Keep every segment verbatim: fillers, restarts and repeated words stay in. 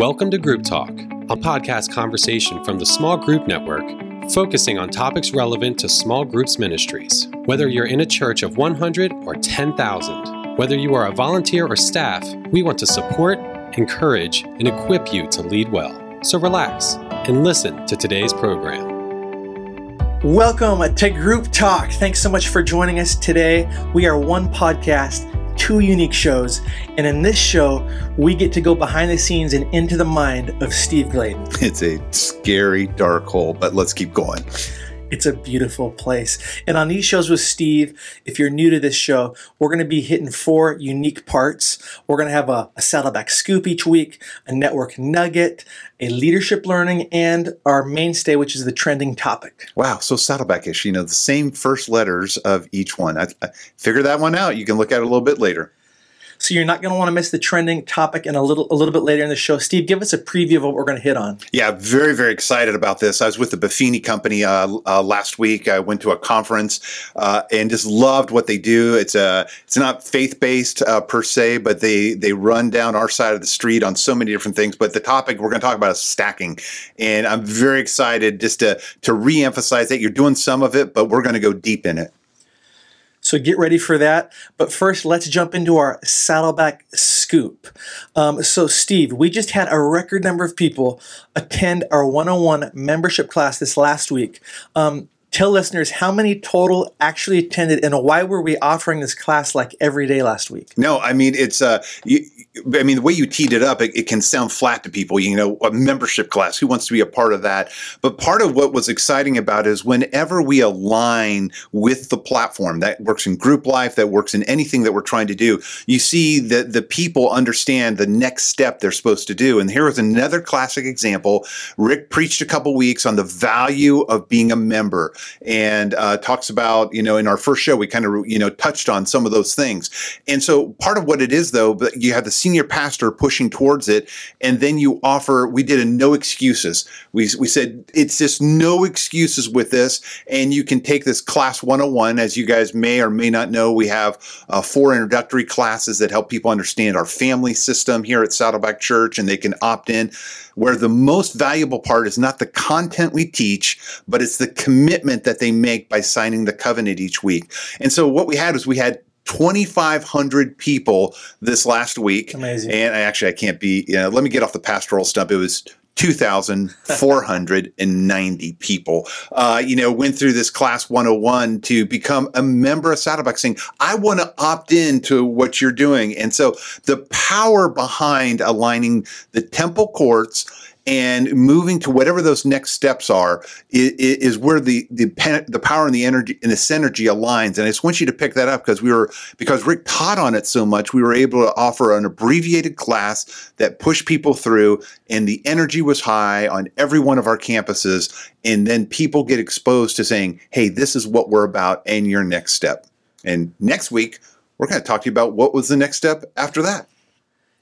Welcome to Group Talk, a podcast conversation from the Small Group Network, focusing on topics relevant to small groups ministries. Whether you're in a church of one hundred or ten thousand, whether you are a volunteer or staff, we want to support, encourage, and equip you to lead well. So relax and listen to today's program. Welcome to Group Talk. Thanks so much for joining us today. We are one podcast, two unique shows, and in this show, we get to go behind the scenes and into the mind of Steve Gladen. It's a scary, dark hole, but let's keep going. It's a beautiful place. And on these shows with Steve, if you're new to this show, we're going to be hitting four unique parts. We're going to have a, a Saddleback scoop each week, a network nugget, a leadership learning, and our mainstay, which is the trending topic. Wow, so Saddleback-ish, you know, the same first letters of each one. I, I figure that one out. You can look at it a little bit later. So you're not going to want to miss the trending topic and a little a little bit later in the show. Steve, give us a preview of what we're going to hit on. Yeah, very, very excited about this. I was with the Buffini company uh, uh, last week. I went to a conference uh, and just loved what they do. It's a, it's not faith-based uh, per se, but they, they run down our side of the street on so many different things. But the topic we're going to talk about is stacking. And I'm very excited just to, to re-emphasize that you're doing some of it, but we're going to go deep in it. So get ready for that. But first, let's jump into our Saddleback scoop. Um, so, Steve, we just had a record number of people attend our one oh one membership class this last week. Um, tell listeners how many total actually attended, and why were we offering this class like every day last week? No, I mean, it's uh, you, I mean, the way you teed it up, it, it can sound flat to people, you know, a membership class, who wants to be a part of that? But part of what was exciting about it is whenever we align with the platform that works in group life, that works in anything that we're trying to do, you see that the people understand the next step they're supposed to do. And here is another classic example. Rick preached a couple weeks on the value of being a member. And uh, talks about, you know, in our first show, we kind of, you know, touched on some of those things. And so part of what it is, though, but you have the senior pastor pushing towards it. And then you offer, we did a no excuses. We we said, it's just no excuses with this. And you can take this class one oh one. As you guys may or may not know, we have uh, four introductory classes that help people understand our family system here at Saddleback Church, and they can opt in. Where the most valuable part is not the content we teach, but it's the commitment that they make by signing the covenant each week. And so what we had is we had twenty-five hundred people this last week. Amazing. And I actually, I can't be, you know, let me get off the pastoral stump. It was two thousand four hundred ninety people, uh, you know, went through this class one oh one to become a member of Saddleback, saying, I want to opt in to what you're doing. And so the power behind aligning the temple courts and moving to whatever those next steps are is, is where the, the the power and the energy and the synergy aligns. And I just want you to pick that up because we were because Rick taught on it so much. We were able to offer an abbreviated class that pushed people through, and the energy was high on every one of our campuses. And then people get exposed to saying, "Hey, this is what we're about," and your next step. And next week, we're going to talk to you about what was the next step after that.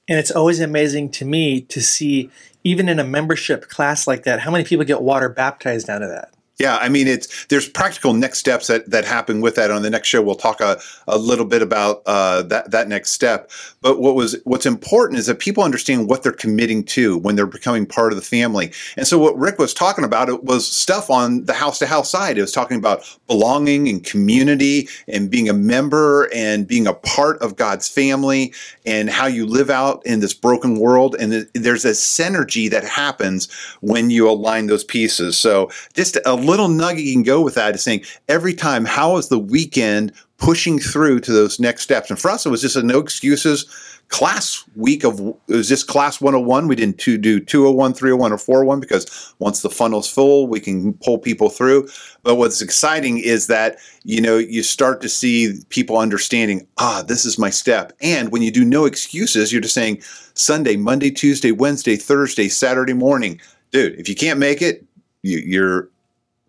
And it's always amazing to me to see, even in a membership class like that, how many people get water baptized out of that? Yeah, I mean, it's there's practical next steps that, that happen with that. On the next show, we'll talk a, a little bit about uh, that that next step. But what was what's important is that people understand what they're committing to when they're becoming part of the family. And so what Rick was talking about, it was stuff on the house-to-house side. It was talking about belonging and community and being a member and being a part of God's family and how you live out in this broken world. And th- there's a synergy that happens when you align those pieces. So just a little nugget you can go with that is saying every time, how is the weekend pushing through to those next steps? And for us, it was just a no excuses class week of, it was just class one oh one. We didn't do two oh one, three oh one, or four oh one because once the funnel's full, we can pull people through. But what's exciting is that, you know, you start to see people understanding, ah, this is my step. And when you do no excuses, you're just saying Sunday, Monday, Tuesday, Wednesday, Thursday, Saturday morning, dude, if you can't make it, you, you're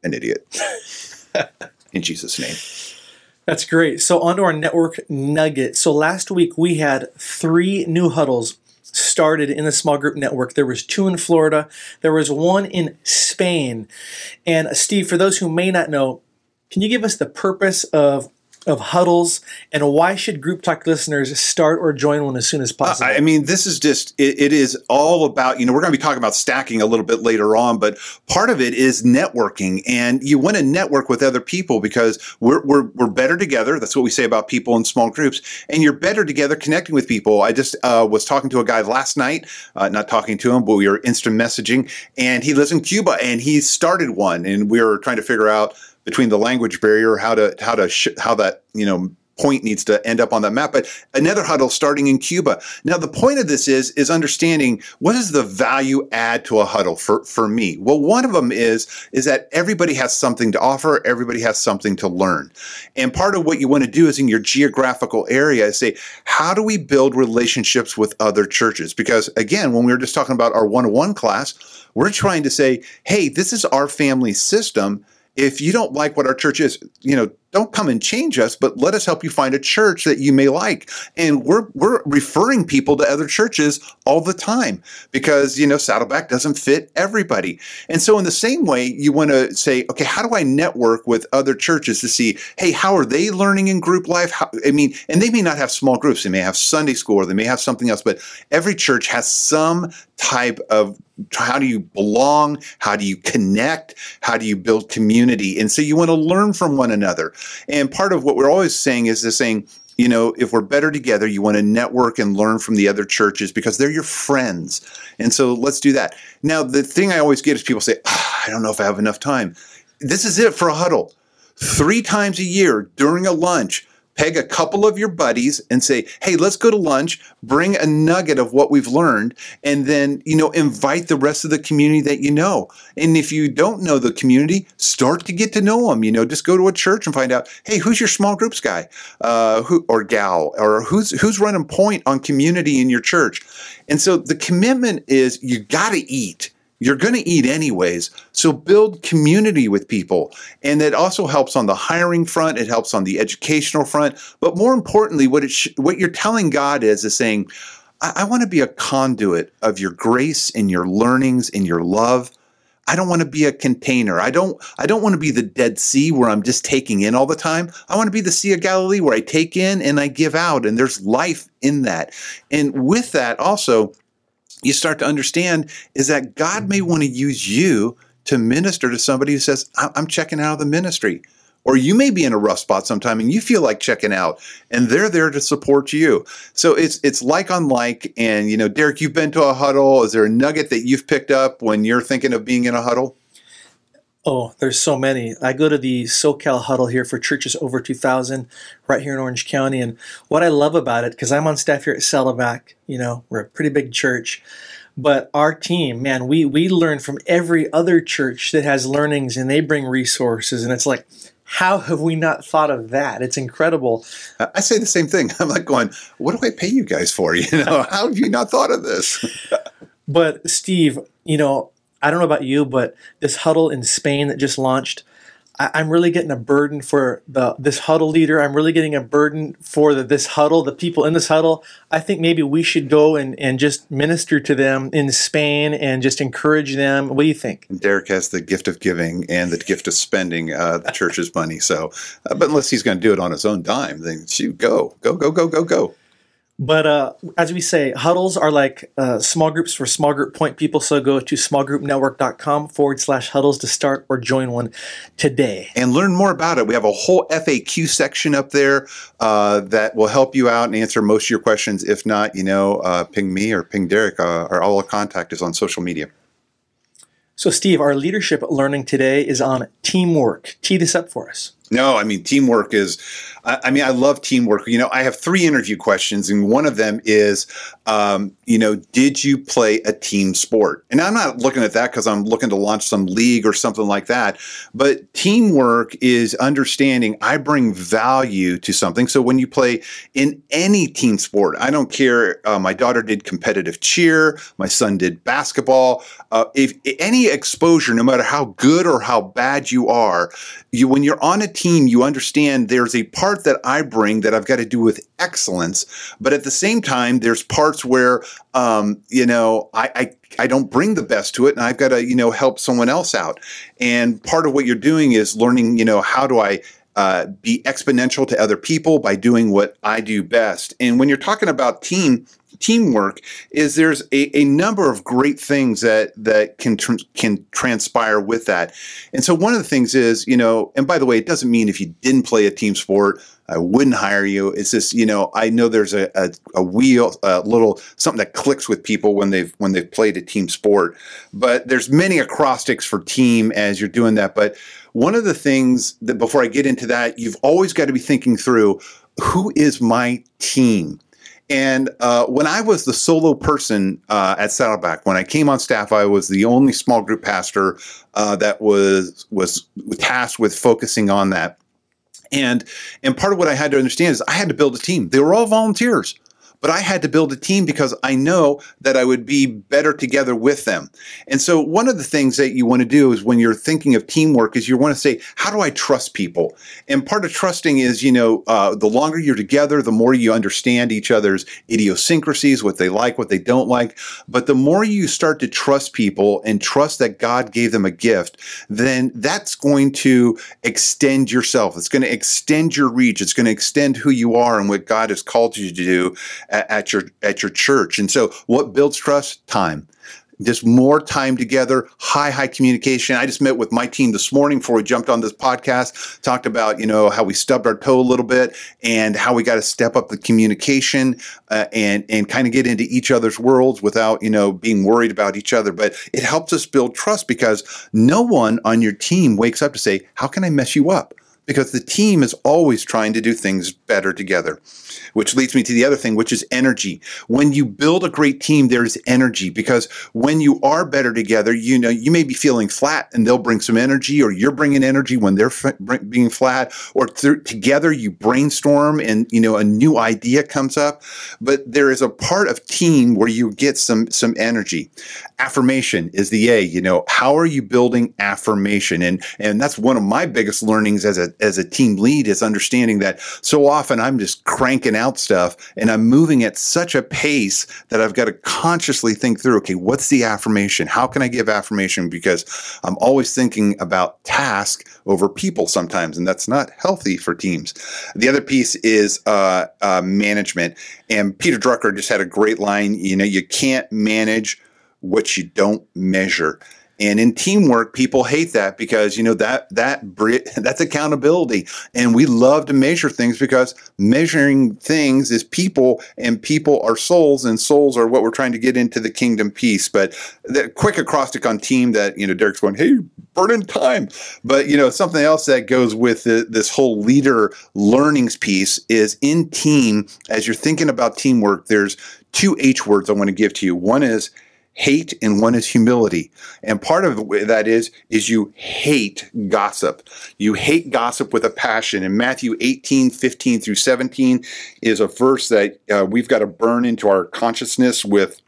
an idiot. In Jesus' name. That's great. So onto our network nugget. So last week we had three new huddles started in the Small Group Network. There was two in Florida. There was one in Spain. And Steve, for those who may not know, can you give us the purpose of of huddles, and why should Group Talk listeners start or join one as soon as possible? Uh, I mean, this is just, it, it is all about, you know, we're going to be talking about stacking a little bit later on, but part of it is networking, and you want to network with other people because we're, we're, we're better together. That's what we say about people in small groups, and you're better together connecting with people. I just uh, was talking to a guy last night, uh, not talking to him, but we were instant messaging, and he lives in Cuba, and he started one, and we were trying to figure out between the language barrier, how to how to sh- how that, you know, point needs to end up on that map. But another huddle starting in Cuba. Now, the point of this is is understanding what is the value add to a huddle for, for me. Well, one of them is is that everybody has something to offer. Everybody has something to learn. And part of what you want to do is in your geographical area is say, how do we build relationships with other churches? Because, again, when we were just talking about our one-on-one class, we're trying to say, hey, this is our family system. If you don't like what our church is, you know, don't come and change us, but let us help you find a church that you may like. And we're we're referring people to other churches all the time because, you know, Saddleback doesn't fit everybody. And so in the same way, you want to say, okay, how do I network with other churches to see, hey, how are they learning in group life? How, I mean, and they may not have small groups. They may have Sunday school or they may have something else, but every church has some type of, how do you belong? How do you connect? How do you build community? And so you want to learn from one another. And part of what we're always saying is this saying, you know, if we're better together, you want to network and learn from the other churches because they're your friends. And so let's do that. Now, the thing I always get is people say, ah, I don't know if I have enough time. This is it for a huddle. Three times a year during a lunch, peg a couple of your buddies and say, hey, let's go to lunch, bring a nugget of what we've learned, and then, you know, invite the rest of the community that you know. And if you don't know the community, start to get to know them. You know, just go to a church and find out, hey, who's your small groups guy uh, who, or gal, or who's who's running point on community in your church? And so the commitment is you got to eat. You're going to eat anyways. So build community with people. And that also helps on the hiring front. It helps on the educational front. But more importantly, what it sh- what you're telling God is, is saying, I, I want to be a conduit of your grace and your learnings and your love. I don't want to be a container. I don't I don't want to be the Dead Sea where I'm just taking in all the time. I want to be the Sea of Galilee where I take in and I give out. And there's life in that. And with that also, you start to understand is that God may want to use you to minister to somebody who says, I'm checking out of the ministry. Or you may be in a rough spot sometime and you feel like checking out and they're there to support you. So it's it's like on like. And, you know, Derek, you've been to a huddle. Is there a nugget that you've picked up when you're thinking of being in a huddle? Oh, there's so many. I go to the SoCal huddle here for churches over two thousand right here in Orange County. And what I love about it, because I'm on staff here at Saddleback, you know, we're a pretty big church. But our team, man, we we learn from every other church that has learnings and they bring resources. And it's like, how have we not thought of that? It's incredible. I say the same thing. I'm like going, what do I pay you guys for? You know, how have you not thought of this? But Steve, you know, I don't know about you, but this huddle in Spain that just launched, I, I'm really getting a burden for the this huddle leader. I'm really getting a burden for the, this huddle, the people in this huddle. I think maybe we should go and, and just minister to them in Spain and just encourage them. What do you think? Derek has the gift of giving and the gift of spending uh, the church's money. So, uh, but unless he's going to do it on his own dime, then shoot, go, go, go, go, go, go. But uh, as we say, huddles are like uh, small groups for small group point people. So go to smallgroupnetwork.com forward slash huddles to start or join one today. And learn more about it. We have a whole F A Q section up there uh, that will help you out and answer most of your questions. If not, you know, uh, ping me or ping Derek. Uh, our all contact is on social media. So, Steve, our leadership learning today is on teamwork. Tee this up for us. No, I mean, teamwork is, I, I mean, I love teamwork. You know, I have three interview questions, and one of them is, um, you know, did you play a team sport? And I'm not looking at that because I'm looking to launch some league or something like that. But teamwork is understanding I bring value to something. So when you play in any team sport, I don't care. Uh, my daughter did competitive cheer. My son did basketball. Uh, if any exposure, no matter how good or how bad you are, you when you're on a team, team, you understand there's a part that I bring that I've got to do with excellence, but at the same time, there's parts where, um, you know, I, I I don't bring the best to it, and I've got to, you know, help someone else out. And part of what you're doing is learning, you know, how do I uh, be exponential to other people by doing what I do best. And when you're talking about team teamwork, is there's a, a number of great things that that can tr- can transpire with that. And so one of the things is, you know, and by the way, it doesn't mean if you didn't play a team sport, I wouldn't hire you. It's just, you know, I know there's a, a, a wheel, a little something that clicks with people when they've when they've played a team sport. But there's many acrostics for team as you're doing that. But one of the things that before I get into that, you've always got to be thinking through, who is my team? And uh, when I was the solo person uh, at Saddleback, when I came on staff, I was the only small group pastor uh, that was was tasked with focusing on that. And and part of what I had to understand is I had to build a team. They were all volunteers, but I had to build a team because I know that I would be better together with them. And so one of the things that you want to do is when you're thinking of teamwork is you want to say, how do I trust people? And part of trusting is, you know, uh, the longer you're together, the more you understand each other's idiosyncrasies, what they like, what they don't like. But the more you start to trust people and trust that God gave them a gift, then that's going to extend yourself. It's going to extend your reach. It's going to extend who you are and what God has called you to do at your at your church. And so what builds trust? Time. Just more time together, high, high communication. I just met with my team this morning before we jumped on this podcast, talked about, you know, how we stubbed our toe a little bit and how we got to step up the communication uh, and, and kind of get into each other's worlds without, you know, being worried about each other. But it helps us build trust because no one on your team wakes up to say, how can I mess you up? Because the team is always trying to do things better together, which leads me to the other thing, which is energy. When you build a great team, there is energy because when you are better together, you know, you may be feeling flat and they'll bring some energy or you're bringing energy when they're f- being flat or th- together you brainstorm and, you know, a new idea comes up. But there is a part of team where you get some, some energy. Affirmation is the A, you know, how are you building affirmation? And, and that's one of my biggest learnings as a as a team lead is understanding that so often I'm just cranking out stuff and I'm moving at such a pace that I've got to consciously think through, okay, what's the affirmation? How can I give affirmation? Because I'm always thinking about task over people sometimes, and that's not healthy for teams. The other piece is uh, uh, management. And Peter Drucker just had a great line, you know, you can't manage what you don't measure. And in teamwork, people hate that because, you know, that that that's accountability. And we love to measure things because measuring things is people, and people are souls, and souls are what we're trying to get into the kingdom piece. But the quick acrostic on team that, you know, Derek's going, hey, burning time. But, you know, something else that goes with the, this whole leader learnings piece is in team, as you're thinking about teamwork, there's two H words I want to give to you. One is hate and one is humility. And part of that is, is you hate gossip. You hate gossip with a passion. And Matthew eighteen, fifteen through seventeen is a verse that uh, we've got to burn into our consciousness with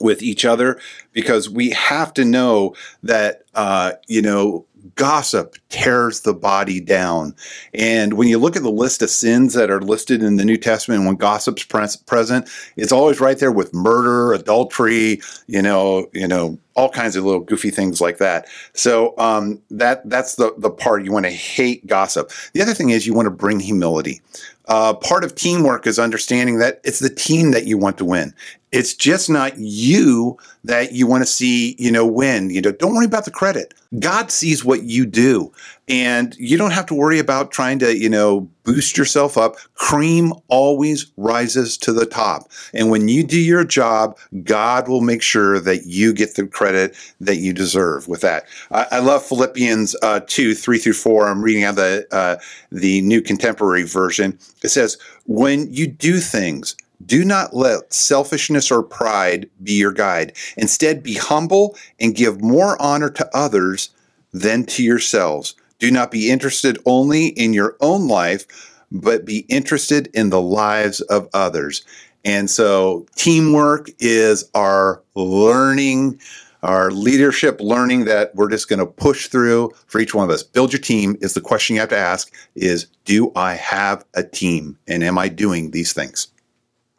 with each other because we have to know that, uh, you know, gossip tears the body down. And when you look at the list of sins that are listed in the New Testament, when gossip's pres- present, it's always right there with murder, adultery, you know, you know, all kinds of little goofy things like that. So um, that that's the, the part you want to hate gossip. The other thing is you want to bring humility. Uh, part of teamwork is understanding that it's the team that you want to win. It's just not you that you want to see, you know, win. You know, don't worry about the credit. God sees what you do. And you don't have to worry about trying to, you know, boost yourself up. Cream always rises to the top. And when you do your job, God will make sure that you get the credit that you deserve with that. I, I love Philippians uh, two, three through four. I'm reading out the, uh, the New Contemporary Version. It says, when you do things, do not let selfishness or pride be your guide. Instead, be humble and give more honor to others than to yourselves. Do not be interested only in your own life, but be interested in the lives of others. And so teamwork is our learning, our leadership learning that we're just going to push through for each one of us. Build your team is the question you have to ask is, do I have a team? And am I doing these things?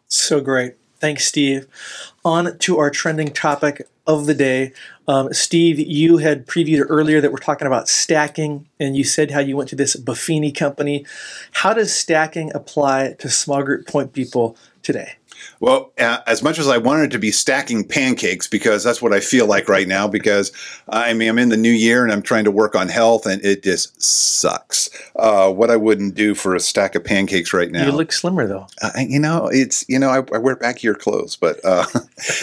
So great. Thanks, Steve. On to our trending topic of the day. Um, Steve, you had previewed earlier that we're talking about stacking, and you said how you went to this Buffini company. How does stacking apply to small group point people today? Well, uh, as much as I wanted to be stacking pancakes, because that's what I feel like right now, because I mean, I'm in the new year and I'm trying to work on health and it just sucks. Uh, what I wouldn't do for a stack of pancakes right now. You look slimmer though. Uh, you know, it's, you know, I, I wear back your clothes, but uh,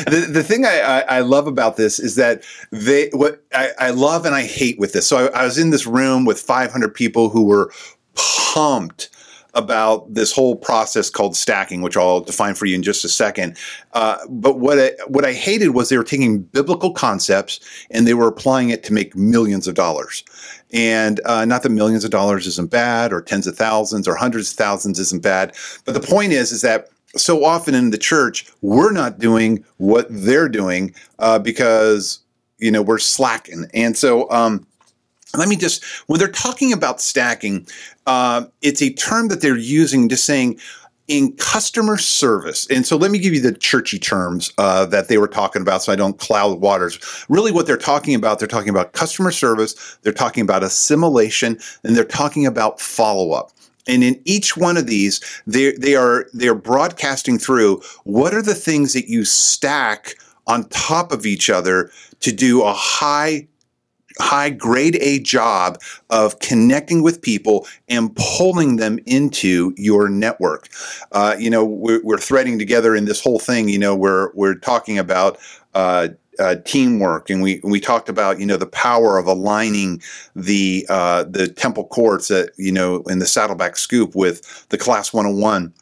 the, the thing I, I, I love about this is that they, what I, I love and I hate with this. So I, I was in this room with five hundred people who were pumped about this whole process called stacking, which I'll define for you in just a second. Uh, but what I, what I hated was they were taking biblical concepts and they were applying it to make millions of dollars. And uh, not that millions of dollars isn't bad, or tens of thousands or hundreds of thousands isn't bad. But the point is, is that so often in the church, we're not doing what they're doing uh, because, you know, we're slacking. And so, um, Let me just, when they're talking about stacking, uh, it's a term that they're using to saying in customer service. And so let me give you the churchy terms uh, that they were talking about so I don't cloud waters. Really what they're talking about, they're talking about customer service, they're talking about assimilation, and they're talking about follow-up. And in each one of these, they they are they are broadcasting through what are the things that you stack on top of each other to do a high high grade A job of connecting with people and pulling them into your network. Uh, you know, we're, we're threading together in this whole thing, you know, we're, we're talking about, uh, Uh, teamwork, and we we talked about you know the power of aligning the uh, the temple courts at, you know in the Saddleback Scoop with the Class one oh one.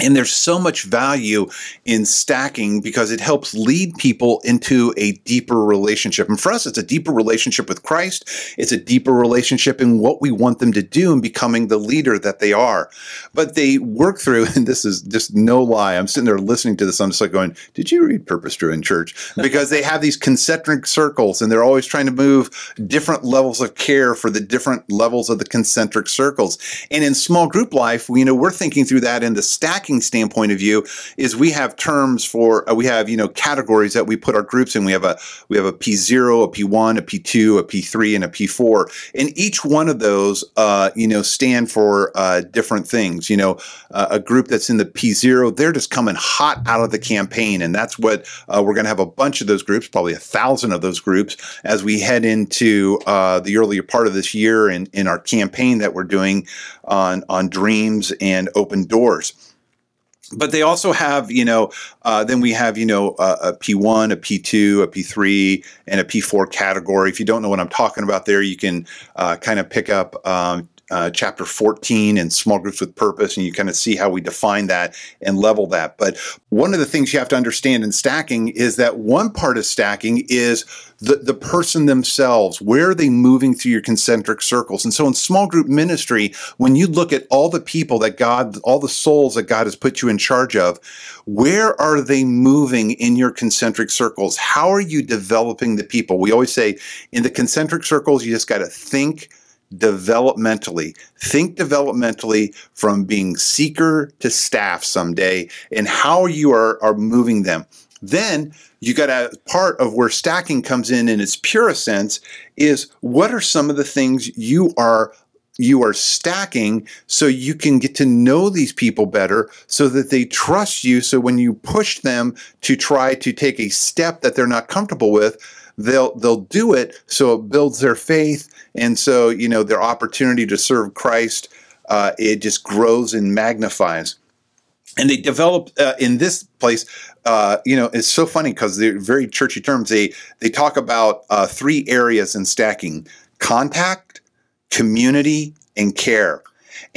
And there's so much value in stacking because it helps lead people into a deeper relationship. And for us, it's a deeper relationship with Christ. It's a deeper relationship in what we want them to do and becoming the leader that they are. But they work through, and this is just no lie. I'm sitting there listening to this. I'm just like going, did you read Purpose-Driven Church? Because they have these concentric circles and they're always trying to move different levels of care for the different levels of the concentric circles. And in small group life, you know, we're thinking through that in the stacking standpoint of view is we have terms for uh, we have you know categories that we put our groups in. We have a we have a P zero, a P one, a P two, a P three, and a P four, and each one of those uh, you know stand for uh, different things. You know, uh, a group that's in the P zero, they're just coming hot out of the campaign, and that's what uh, we're going to have a bunch of those groups, probably a thousand of those groups, as we head into uh, the earlier part of this year and in, in our campaign that we're doing on on dreams and open doors. But they also have, you know, uh, then we have, you know, uh, a P one, a P two, a P three, and a P four category. If you don't know what I'm talking about there, you can uh, kind of pick up um, uh, chapter fourteen in Small Groups with Purpose, and you kind of see how we define that and level that. But one of the things you have to understand in stacking is that one part of stacking is the, the person themselves. Where are they moving through your concentric circles? And so in small group ministry, when you look at all the people that God, all the souls that God has put you in charge of, where are they moving in your concentric circles? How are you developing the people? We always say in the concentric circles, you just got to think developmentally. Think developmentally from being seeker to staff someday, and how you are, are moving them. Then you got a part of where stacking comes in in its purest sense is what are some of the things you are you are stacking so you can get to know these people better so that they trust you. So when you push them to try to take a step that they're not comfortable with, they'll they'll do it. So it builds their faith. And so, you know, their opportunity to serve Christ, uh, it just grows and magnifies. And they develop uh, in this place, uh, you know, it's so funny because they're very churchy terms. They they talk about uh, three areas in stacking: contact, community, and care.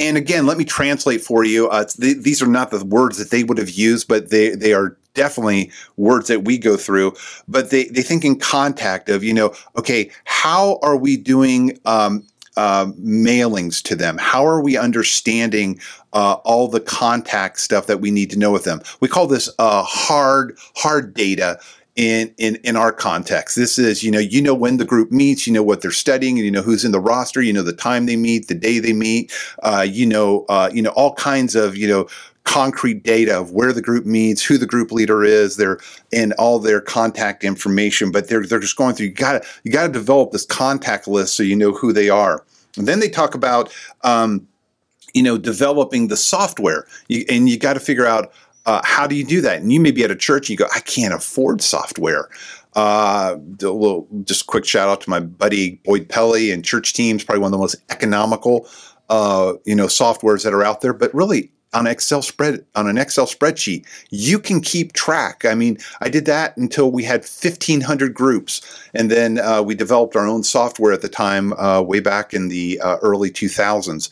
And again, let me translate for you. Uh, th- these are not the words that they would have used, but they, they are definitely words that we go through. But they, they think in contact of, you know, okay, how are we doing um, uh, mailings to them? How are we understanding Uh, all the contact stuff that we need to know with them? We call this uh, hard hard data in, in in our context. This is, you know, you know when the group meets, you know what they're studying, and you know who's in the roster, you know the time they meet, the day they meet, uh, you know, uh, you know all kinds of, you know, concrete data of where the group meets, who the group leader is, their and all their contact information. But they're they're just going through. You got you got to develop this contact list so you know who they are. And then they talk about um, you know developing the software, you, and you got to figure out uh, how do you do that. And you may be at a church and you go, I can't afford software. Uh, a little, just quick shout out to my buddy Boyd Pelly and Church Teams, probably one of the most economical uh, you know softwares that are out there. But really. On Excel spread on an Excel spreadsheet, you can keep track. I mean, I did that until we had fifteen hundred groups, and then uh, we developed our own software at the time, uh, way back in the uh, early two thousands.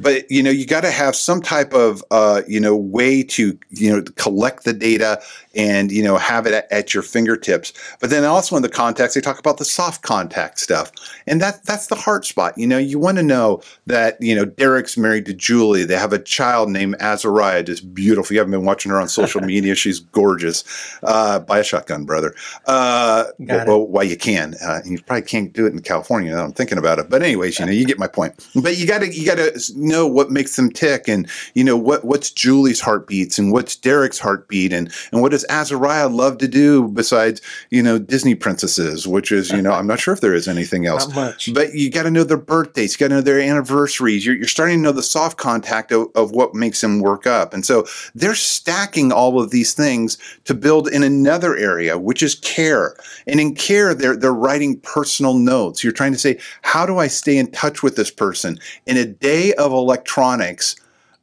But you know, you got to have some type of uh, you know way to you know collect the data and you know have it at, at your fingertips. But then also in the context, they talk about the soft contact stuff, and that that's the heart spot. You know, you want to know that you know Derek's married to Julie. They have a child named Azariah, just beautiful. You haven't been watching her on social media. She's gorgeous. Uh, buy a shotgun, brother. Uh, well, well, while you can, uh, and you probably can't do it in California now that I'm thinking about it. But anyways, you know, you get my point. But you gotta, you gotta know what makes them tick, and you know what, what's Julie's heartbeats, and what's Derek's heartbeat, and and what does Azariah love to do besides you know Disney princesses, which is you know I'm not sure if there is anything else. Not much. But you gotta know their birthdays, you gotta know their anniversaries. You're, you're starting to know the soft contact of, of what makes them work up. And so they're stacking all of these things to build in another area, which is care. And in care, they're they're writing personal notes. You're trying to say, how do I stay in touch with this person? In a day of electronics,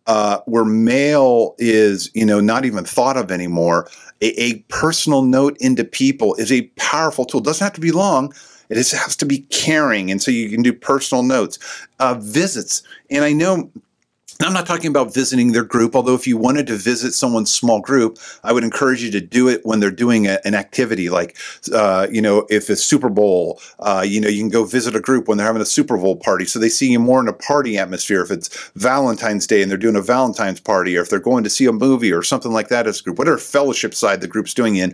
uh, where mail is, you know, not even thought of anymore, a, a personal note into people is a powerful tool. It doesn't have to be long. It just has to be caring. And so you can do personal notes, uh, visits. And I know I'm not talking about visiting their group, although if you wanted to visit someone's small group, I would encourage you to do it when they're doing a, an activity like, uh, you know, if it's Super Bowl, uh, you know, you can go visit a group when they're having a Super Bowl party. So they see you more in a party atmosphere. If it's Valentine's Day and they're doing a Valentine's party, or if they're going to see a movie or something like that as a group, whatever fellowship side the group's doing in.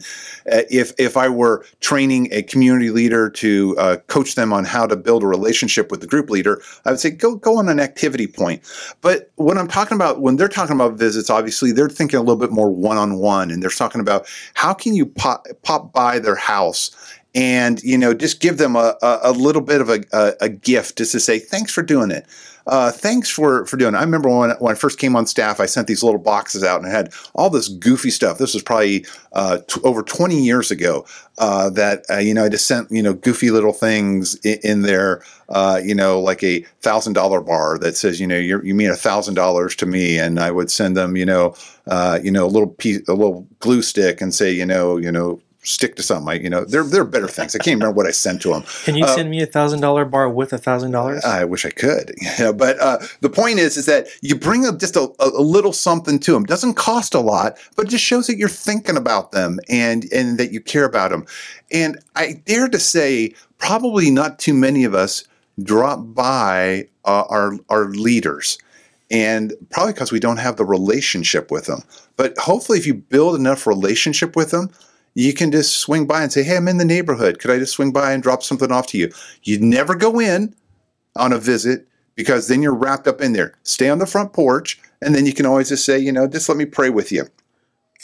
Uh, if, if I were training a community leader to uh, coach them on how to build a relationship with the group leader, I would say go, go on an activity point. But what I'm talking about, when they're talking about visits, obviously, they're thinking a little bit more one-on-one, and they're talking about how can you pop, pop by their house and, you know, just give them a, a, a little bit of a, a, a gift just to say, thanks for doing it. Uh, thanks for, for doing it. I remember when, when I first came on staff, I sent these little boxes out and I had all this goofy stuff. This was probably uh, t- over twenty years ago uh, that, uh, you know, I just sent, you know, goofy little things in, in there, uh, you know, like a one thousand dollars bar that says, you know, you're, you mean one thousand dollars to me. And I would send them, you know, uh, you know, a little piece, a little glue stick and say, you know, you know, stick to something. I, you know, there there are better things. I can't remember what I sent to them. Can you uh, send me a thousand dollar bar with a thousand dollars? I wish I could. Yeah, but uh, the point is, is that you bring up just a, a little something to them. Doesn't cost a lot, but it just shows that you're thinking about them and and that you care about them. And I dare to say, probably not too many of us drop by uh, our our leaders. And probably because we don't have the relationship with them. But hopefully, if you build enough relationship with them, you can just swing by and say, hey, I'm in the neighborhood. Could I just swing by and drop something off to you? You'd never go in on a visit because then you're wrapped up in there. Stay on the front porch, and then you can always just say, you know, just let me pray with you.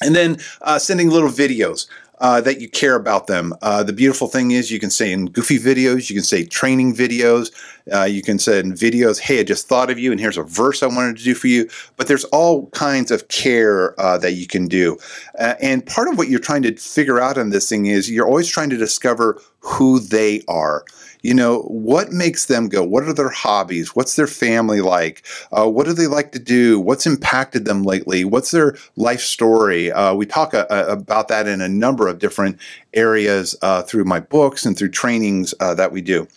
And then uh, sending little videos uh, that you care about them. Uh, the beautiful thing is you can say in goofy videos, you can say training videos, uh, you can send videos, hey, I just thought of you, and here's a verse I wanted to do for you. But there's all kinds of care uh, that you can do. Uh, and part of what you're trying to figure out on this thing is you're always trying to discover who they are. You know, what makes them go? What are their hobbies? What's their family like? Uh, what do they like to do? What's impacted them lately? What's their life story? Uh, we talk a, a, about that in a number of different areas uh, through my books and through trainings uh, that we do.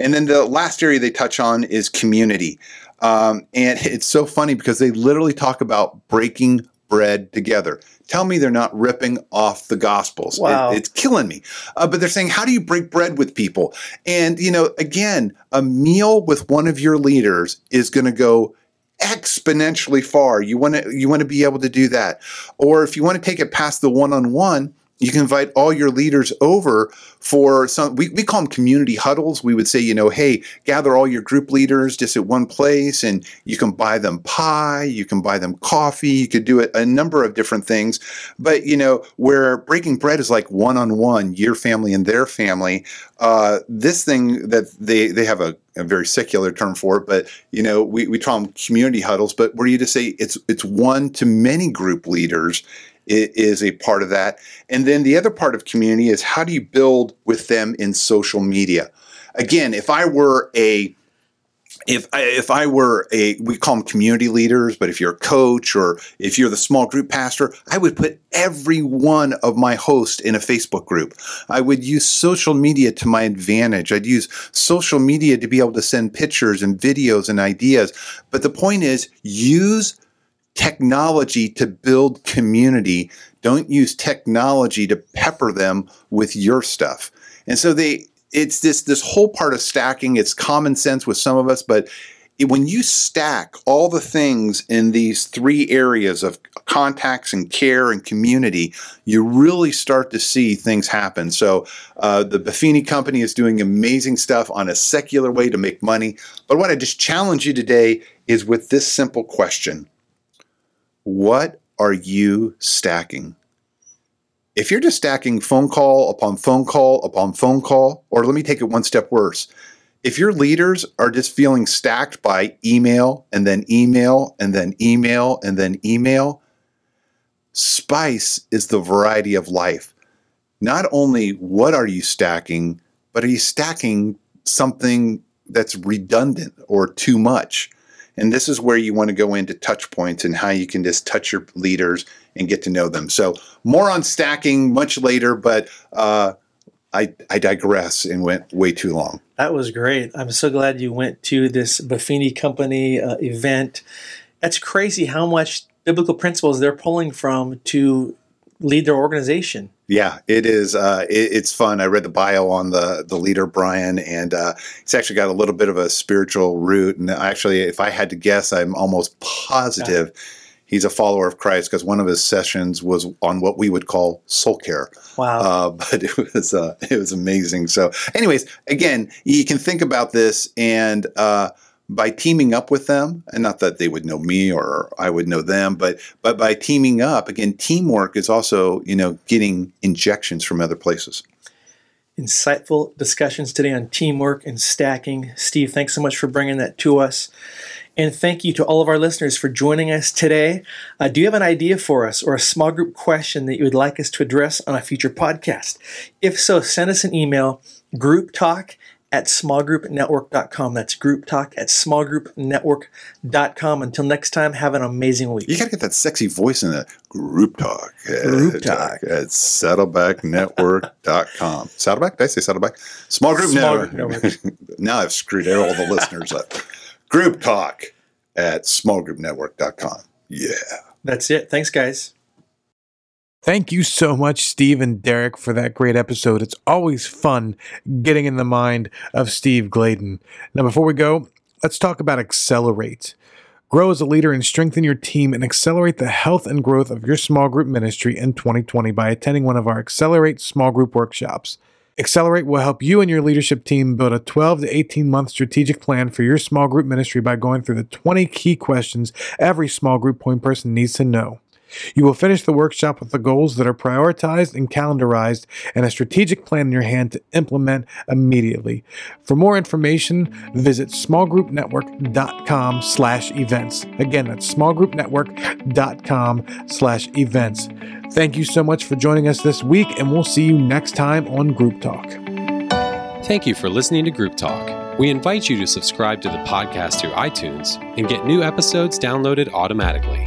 And then the last area they touch on is community. Um, and it's so funny because they literally talk about breaking bread together. Tell me they're not ripping off the Gospels. Wow. It, it's killing me. Uh, but they're saying, how do you break bread with people? And, you know, again, a meal with one of your leaders is going to go exponentially far. You want to you want to be able to do that. Or if you want to take it past the one-on-one, You can invite all your leaders over for some, we, we call them community huddles. We would say, you know, hey, gather all your group leaders just at one place, and you can buy them pie, you can buy them coffee, you could do a, a number of different things. But, you know, where breaking bread is like one-on-one, your family and their family, uh, this thing that they, they have a, a very secular term for it, but, you know, we, we call them community huddles, but where you just say it's it's one-to-many group leaders is a part of that. And then the other part of community is, how do you build with them in social media? Again, if I were a, if I, if I were a, we call them community leaders, but if you're a coach or if you're the small group pastor, I would put every one of my hosts in a Facebook group. I would use social media to my advantage. I'd use social media to be able to send pictures and videos and ideas. But the point is, use technology to build community. Don't use technology to pepper them with your stuff. And so they, it's this, this whole part of stacking. It's common sense with some of us, but it, when you stack all the things in these three areas of contacts and care and community, you really start to see things happen. So uh, the Buffini company is doing amazing stuff on a secular way to make money. But what I just challenge you today is with this simple question. What are you stacking? If you're just stacking phone call upon phone call upon phone call, or let me take it one step worse. If your leaders are just feeling stacked by email and then email and then email and then email, spice is the variety of life. Not only what are you stacking, but are you stacking something that's redundant or too much? And this is where you want to go into touch points and how you can just touch your leaders and get to know them. So more on stacking much later, but uh, I, I digress and went way too long. That was great. I'm so glad you went to this Buffini Company uh, event. That's crazy how much biblical principles they're pulling from to lead their organization. Yeah, it is. Uh, it, it's fun. I read the bio on the the leader, Brian, and uh, it's actually got a little bit of a spiritual root. And actually, if I had to guess, I'm almost positive he's a follower of Christ, because one of his sessions was on what we would call soul care. Wow. Uh, but it was uh, it was amazing. So anyways, again, you can think about this and uh, by teaming up with them, and not that they would know me or I would know them, but but by teaming up, again, teamwork is also, you know, getting injections from other places. Insightful discussions today on teamwork and stacking. Steve, thanks so much for bringing that to us. And thank you to all of our listeners for joining us today. Uh, do you have an idea for us or a small group question that you would like us to address on a future podcast? If so, send us an email, grouptalk at small group network dot com. That's group talk at small group network dot com. Until next time, have an amazing week. You got to get that sexy voice in that. Group talk. Group at, talk. At saddleback network dot com. Saddleback? Did I say Saddleback? Small Group Small Network. Group Network. Now I've screwed all the listeners up. Group talk at small group network dot com. Yeah. That's it. Thanks, guys. Thank you so much, Steve and Derek, for that great episode. It's always fun getting in the mind of Steve Gladen. Now, before we go, let's talk about Accelerate. Grow as a leader and strengthen your team and accelerate the health and growth of your small group ministry in twenty twenty by attending one of our Accelerate small group workshops. Accelerate will help you and your leadership team build a twelve to eighteen month strategic plan for your small group ministry by going through the twenty key questions every small group point person needs to know. You will finish the workshop with the goals that are prioritized and calendarized and a strategic plan in your hand to implement immediately. For more information, visit small group network dot com slash events. Again, that's small group network dot com slash events. Thank you so much for joining us this week, and we'll see you next time on Group Talk. Thank you for listening to Group Talk. We invite you to subscribe to the podcast through iTunes and get new episodes downloaded automatically.